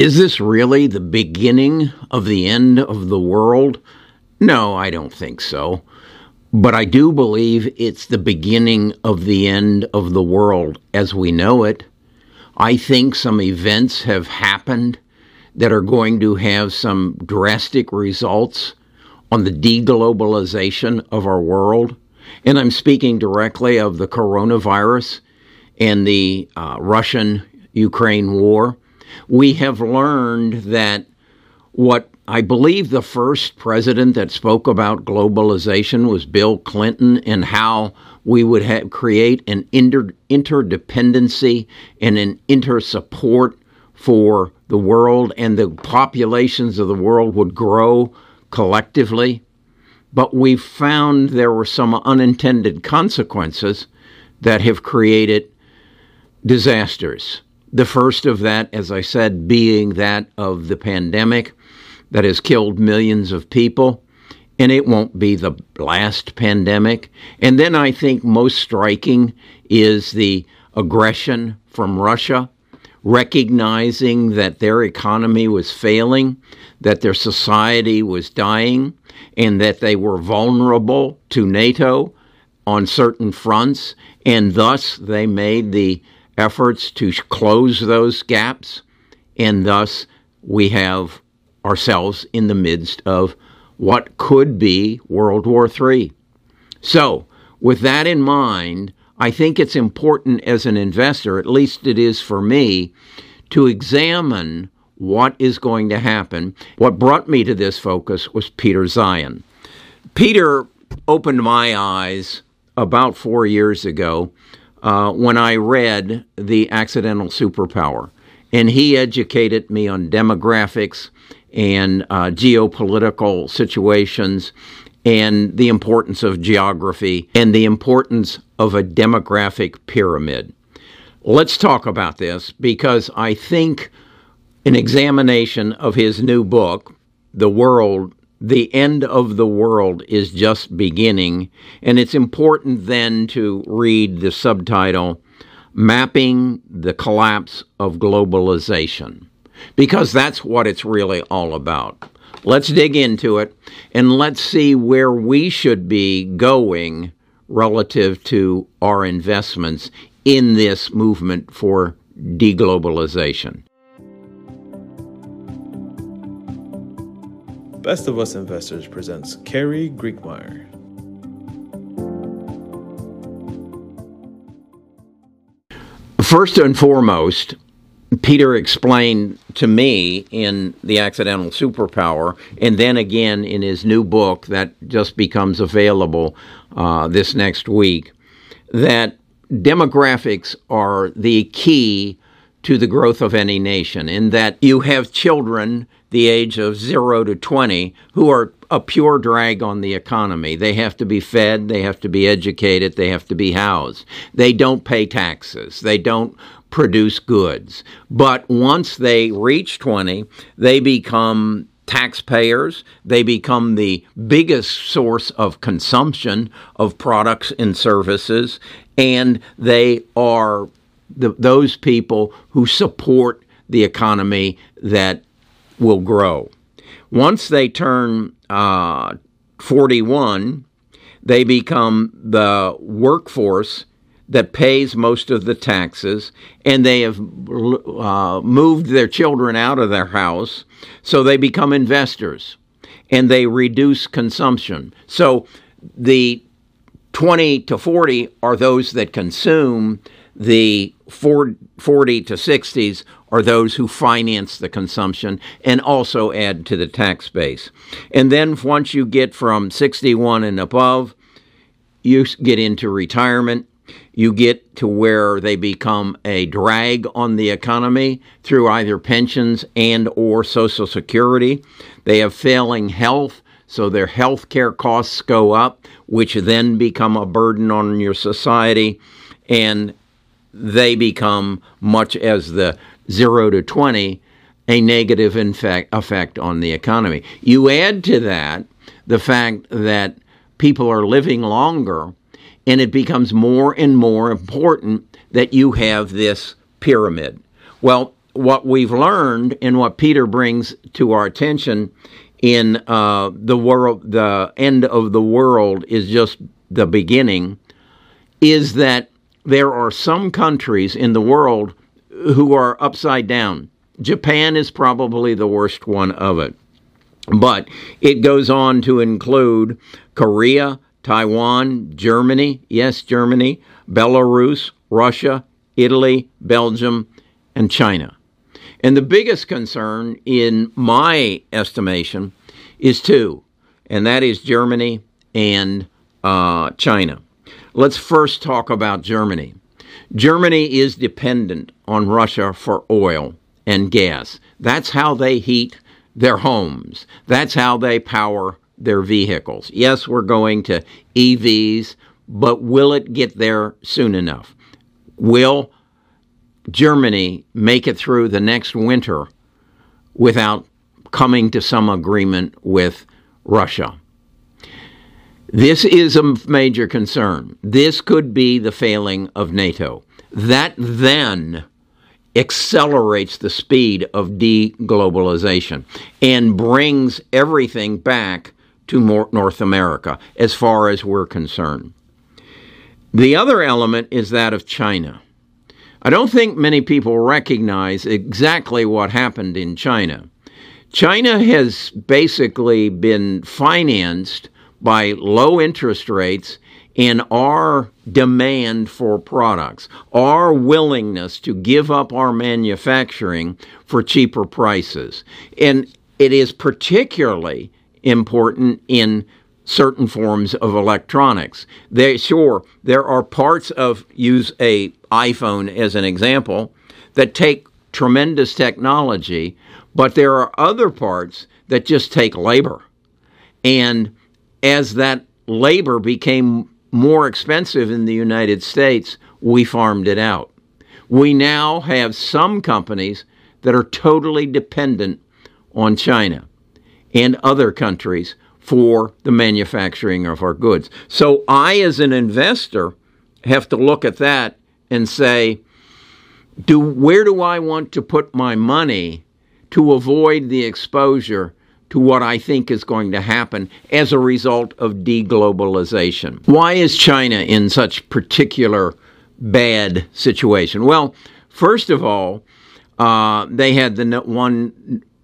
Is this really the beginning of the end of the world? No, I don't think so. But I do believe it's the beginning of the end of the world as we know it. I think some events have happened that are going to have some drastic results on the deglobalization of our world. And I'm speaking directly of the coronavirus and the Russian-Ukraine war. We have learned that what I believe the first president that spoke about globalization was Bill Clinton, and how we would create an interdependency and an intersupport for the world, and the populations of the world would grow collectively. But we found there were some unintended consequences that have created disasters. The first of that, as I said, being that of the pandemic that has killed millions of people, and it won't be the last pandemic. And then I think most striking is the aggression from Russia, recognizing that their economy was failing, that their society was dying, and that they were vulnerable to NATO on certain fronts, and thus they made the efforts to close those gaps, and thus we have ourselves in the midst of what could be World War III. So, with that in mind, I think it's important as an investor, at least it is for me, to examine what is going to happen. What brought me to this focus was Peter Zion. Peter opened my eyes about 4 years ago when I read The Accidental Superpower. And he educated me on demographics and geopolitical situations and the importance of geography and the importance of a demographic pyramid. Let's talk about this, because I think an examination of his new book, The World, The End of the World is Just Beginning, and it's important then to read the subtitle, Mapping the Collapse of Globalization, because that's what it's really all about. Let's dig into it, and let's see where we should be going relative to our investments in this movement for deglobalization. Best of Us Investors presents Kerry Griegmeier. First and foremost, Peter explained to me in The Accidental Superpower, and then again in his new book that just becomes available this next week, that demographics are the key to the growth of any nation, in that you have children the age of 0 to 20 who are a pure drag on the economy. They have to be fed, they have to be educated, they have to be housed. They don't pay taxes, they don't produce goods. But once they reach 20, they become taxpayers, they become the biggest source of consumption of products and services, and they are those people who support the economy that will grow. Once they turn 41, they become the workforce that pays most of the taxes, and they have moved their children out of their house, so they become investors, and they reduce consumption. So the 20 to 40 are those that consume. The 40 to 60s are those who finance the consumption and also add to the tax base. And then once you get from 61 and above, you get into retirement. You get to where they become a drag on the economy through either pensions and or Social Security. They have failing health, so their health care costs go up, which then become a burden on your society, and they become, much as the 0 to 20, a negative effect on the economy. You add to that the fact that people are living longer, and it becomes more and more important that you have this pyramid. Well, what we've learned and what Peter brings to our attention in The World, The End of the World is Just the Beginning, is that there are some countries in the world who are upside down. Japan is probably the worst one of it. But it goes on to include Korea, Taiwan, Germany, yes, Germany, Belarus, Russia, Italy, Belgium, and China. And the biggest concern, in my estimation, is two, and that is Germany and China. Let's first talk about Germany. Germany is dependent on Russia for oil and gas. That's how they heat their homes. That's how they power their vehicles. Yes, we're going to EVs, but will it get there soon enough? Will Germany make it through the next winter without coming to some agreement with Russia? This is a major concern. This could be the failing of NATO. That then accelerates the speed of deglobalization and brings everything back to more North America as far as we're concerned. The other element is that of China. I don't think many people recognize exactly what happened in China. China has basically been financed by low interest rates and our demand for products, our willingness to give up our manufacturing for cheaper prices. And it is particularly important in certain forms of electronics. There are parts of, use an iPhone as an example, that take tremendous technology, but there are other parts that just take labor. And as that labor became more expensive in the United States, we farmed it out. We now have some companies that are totally dependent on China and other countries for the manufacturing of our goods. So I, as an investor, have to look at that and say, where do I want to put my money to avoid the exposure to what I think is going to happen as a result of deglobalization? Why is China in such particular bad situation? Well, first of all, they had the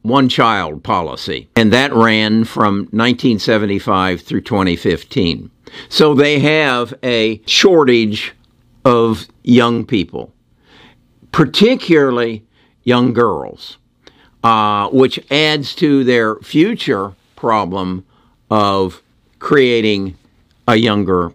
one-child policy, and that ran from 1975 through 2015. So they have a shortage of young people, particularly young girls, which adds to their future problem of creating a younger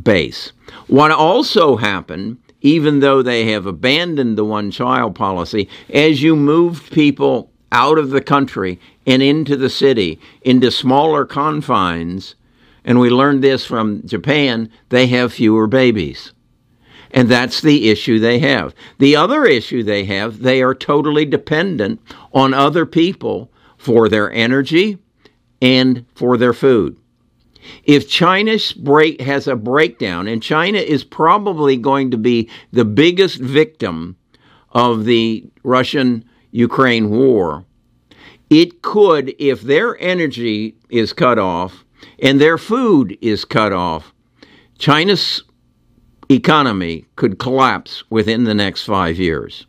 base. What also happened, even though they have abandoned the one-child policy, as you moved people out of the country and into the city, into smaller confines, and we learned this from Japan, they have fewer babies. And that's the issue they have. The other issue they have, they are totally dependent on other people for their energy and for their food. If China has a breakdown, and China is probably going to be the biggest victim of the Russian-Ukraine war, it could, if their energy is cut off and their food is cut off, China's economy could collapse within the next 5 years.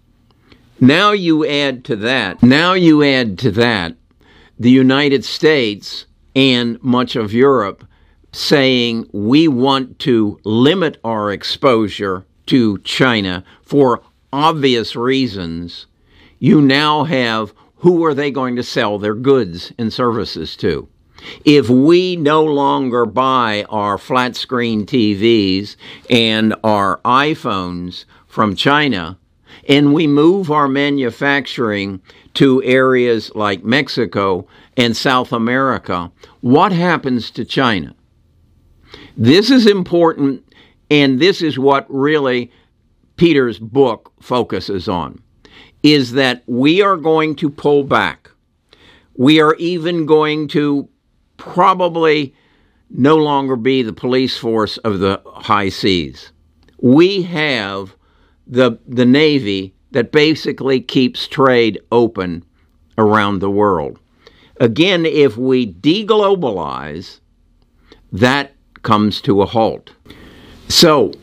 Now you add to that the United States and much of Europe saying we want to limit our exposure to China for obvious reasons. You now have, who are they going to sell their goods and services to? If we no longer buy our flat screen TVs and our iPhones from China, and we move our manufacturing to areas like Mexico and South America, what happens to China? This is important, and this is what really Peter's book focuses on, is that we are going to pull back. We are even going to probably no longer be the police force of the high seas. We have the Navy that basically keeps trade open around the world. Again, if we deglobalize, that comes to a halt. So,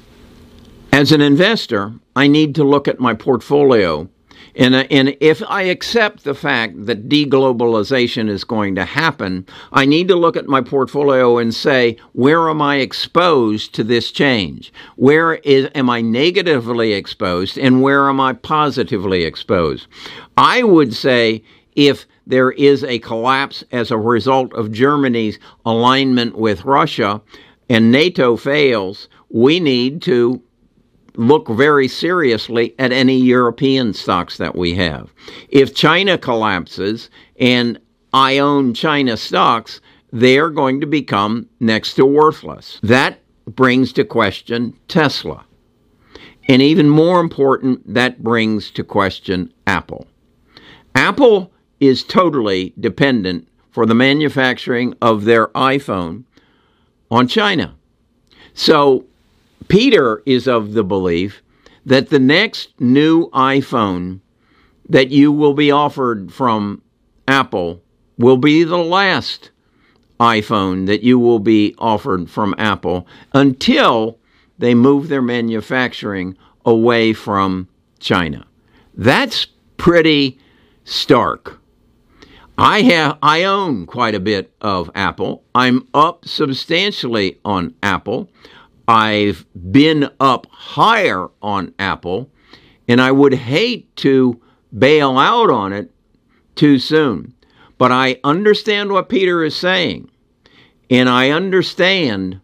as an investor, I need to look at my portfolio, and if I accept the fact that deglobalization is going to happen, I need to look at my portfolio and say, where am I exposed to this change? Am I negatively exposed, and where am I positively exposed? I would say if there is a collapse as a result of Germany's alignment with Russia and NATO fails, we need to look very seriously at any European stocks that we have. If China collapses and I own China stocks, they're going to become next to worthless. That brings to question Tesla. And even more important, that brings to question Apple. Apple is totally dependent for the manufacturing of their iPhone on China. So Peter is of the belief that the next new iPhone that you will be offered from Apple will be the last iPhone that you will be offered from Apple until they move their manufacturing away from China. That's pretty stark. I own quite a bit of Apple. I'm up substantially on Apple. I've been up higher on Apple, and I would hate to bail out on it too soon. But I understand what Peter is saying, and I understand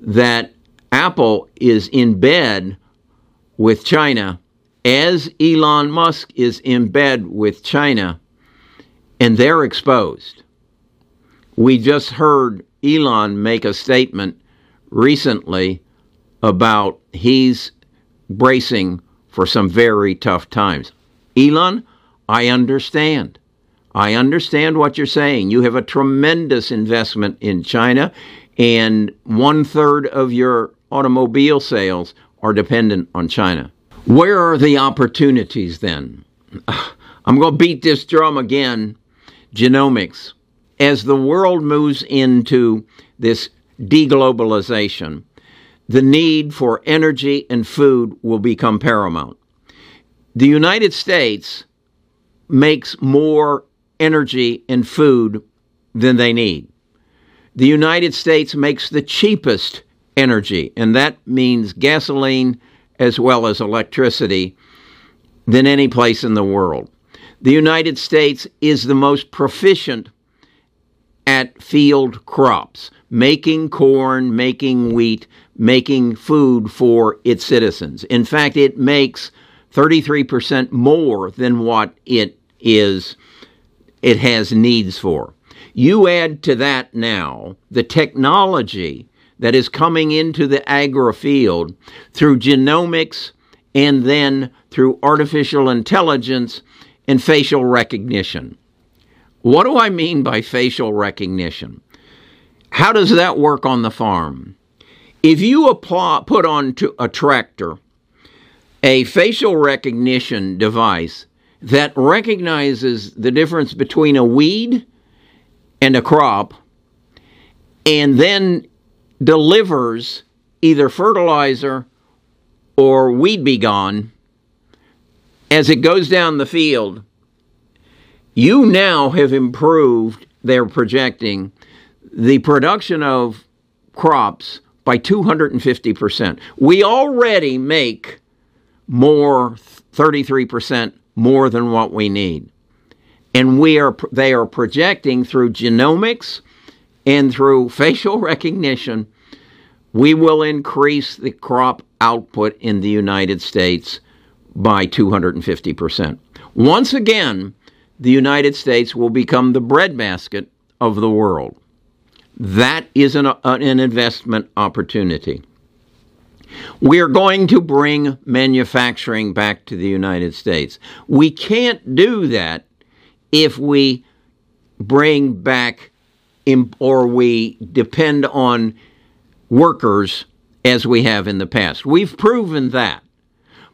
that Apple is in bed with China as Elon Musk is in bed with China, and they're exposed. We just heard Elon make a statement recently about he's bracing for some very tough times. Elon, I understand. I understand what you're saying. You have a tremendous investment in China, and 1/3 of your automobile sales are dependent on China. Where are the opportunities then? I'm going to beat this drum again. Genomics. As the world moves into this deglobalization, the need for energy and food will become paramount. The United States makes more energy and food than they need. The United States makes the cheapest energy, and that means gasoline as well as electricity, than any place in the world. The United States is the most proficient at field crops, making corn, making wheat, making food for its citizens. In fact, it makes 33% more than what it has needs for. You add to that now the technology that is coming into the agri-field through genomics and then through artificial intelligence and facial recognition. What do I mean by facial recognition? How does that work on the farm? If you put onto a tractor a facial recognition device that recognizes the difference between a weed and a crop, and then delivers either fertilizer or weed be gone as it goes down the field, you now have improved, they're projecting, the production of crops by 250%. We already make 33% more than what we need. And they are projecting through genomics and through facial recognition, we will increase the crop output in the United States by 250%. Once again, the United States will become the breadbasket of the world. That is an investment opportunity. We are going to bring manufacturing back to the United States. We can't do that if we bring back or we depend on workers as we have in the past. We've proven that.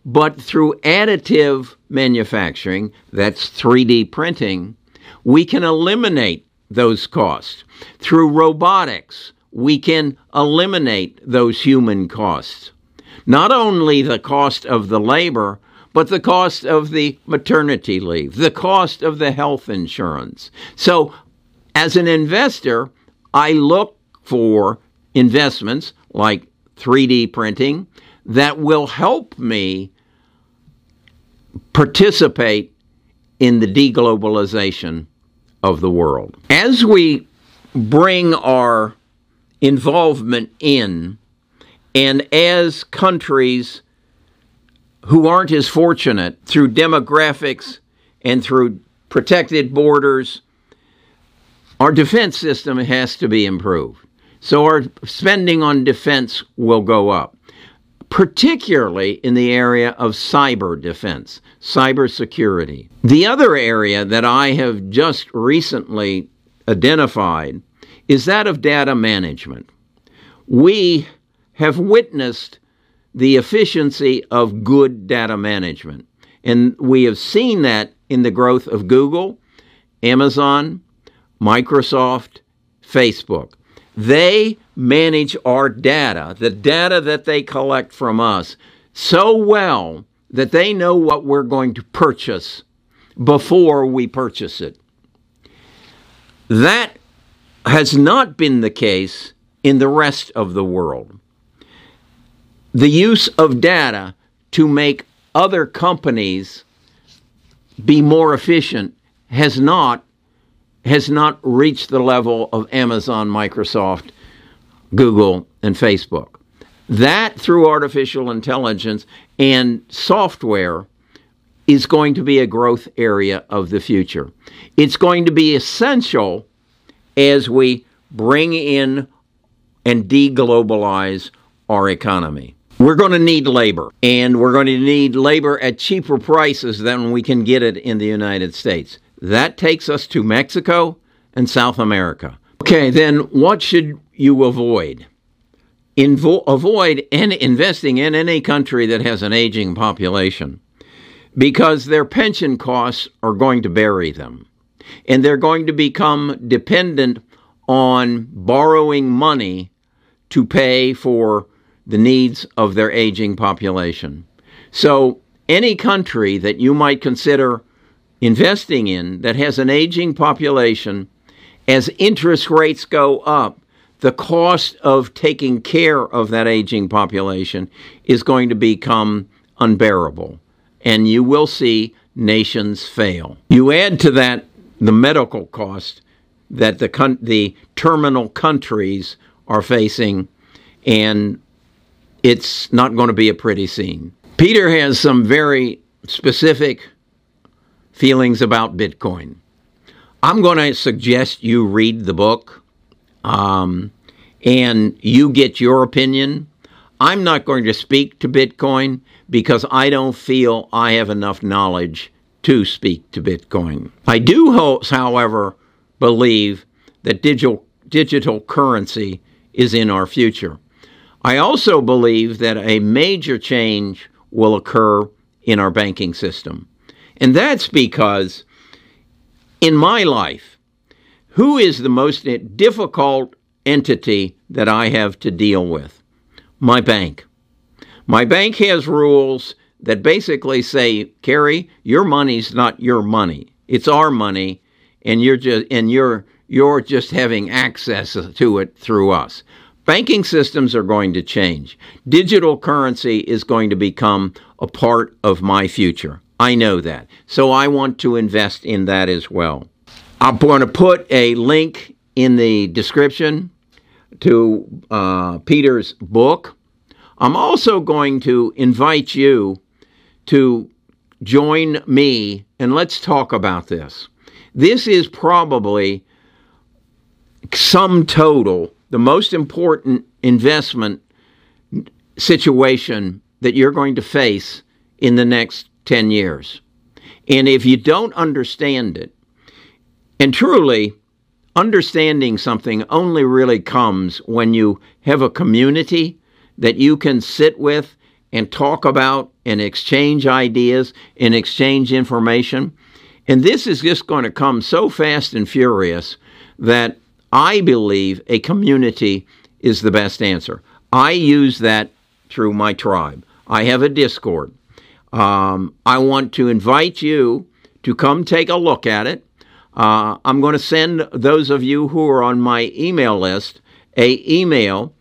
But through additive manufacturing, that's 3D printing, we can eliminate those costs. Through robotics, we can eliminate those human costs. Not only the cost of the labor, but the cost of the maternity leave, the cost of the health insurance. So as an investor, I look for investments like 3D printing that will help me participate in the deglobalization of the world. As we bring our involvement in, and as countries who aren't as fortunate through demographics and through protected borders, our defense system has to be improved. So our spending on defense will go up, particularly in the area of cyber defense, cybersecurity. The other area that I have just recently identified is that of data management. We have witnessed the efficiency of good data management, and we have seen that in the growth of Google, Amazon, Microsoft, Facebook. They manage our data, the data that they collect from us, so well that they know what we're going to purchase before we purchase it. That has not been the case in the rest of the world. The use of data to make other companies be more efficient has not reached the level of Amazon, Microsoft, Google, and Facebook. That, through artificial intelligence and software, is going to be a growth area of the future. It's going to be essential as we bring in and deglobalize our economy. We're going to need labor, and we're going to need labor at cheaper prices than we can get it in the United States. That takes us to Mexico and South America. Okay, then what should you avoid? Avoid investing in any country that has an aging population, because their pension costs are going to bury them, and they're going to become dependent on borrowing money to pay for the needs of their aging population. So any country that you might consider investing in that has an aging population, as interest rates go up, the cost of taking care of that aging population is going to become unbearable, and you will see nations fail. You add to that the medical cost that the terminal countries are facing, and it's not going to be a pretty scene. Peter has some very specific feelings about Bitcoin. I'm going to suggest you read the book and you get your opinion. I'm not going to speak to Bitcoin because I don't feel I have enough knowledge to speak to Bitcoin. I do, however, believe that digital currency is in our future. I also believe that a major change will occur in our banking system. And that's because in my life, who is the most difficult entity that I have to deal with? My bank. My bank has rules that basically say, Kerry, your money's not your money. It's our money, and you're just having access to it through us. Banking systems are going to change. Digital currency is going to become a part of my future. I know that. So I want to invest in that as well. I'm going to put a link in the description to Peter's book. I'm also going to invite you to join me and let's talk about this. This is probably sum total the most important investment situation that you're going to face in the next 10 years. And if you don't understand it, and truly, understanding something only really comes when you have a community that you can sit with and talk about and exchange ideas and exchange information. And this is just going to come so fast and furious that I believe a community is the best answer. I use that through my tribe. I have a Discord. I want to invite you to come take a look at it. I'm going to send those of you who are on my email list an email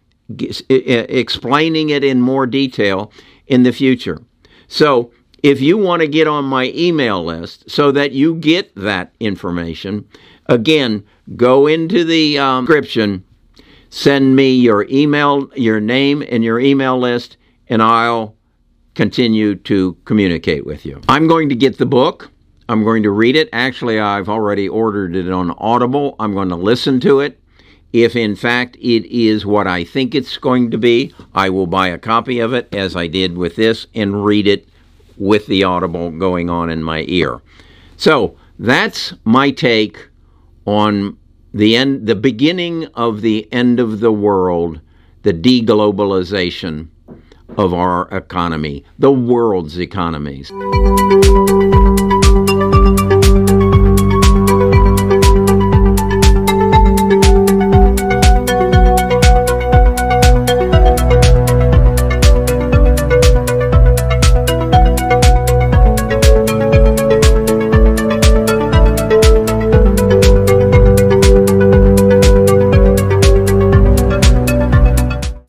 explaining it in more detail in the future. So if you want to get on my email list so that you get that information, again, go into the description, send me your email, your name, and your email list, and I'll continue to communicate with you. I'm going to get the book. I'm going to read it. Actually, I've already ordered it on Audible. I'm going to listen to it. If, in fact, it is what I think it's going to be, I will buy a copy of it, as I did with this, and read it with the Audible going on in my ear. So that's my take on the beginning of the end of the world, the deglobalization of our economy, the world's economies.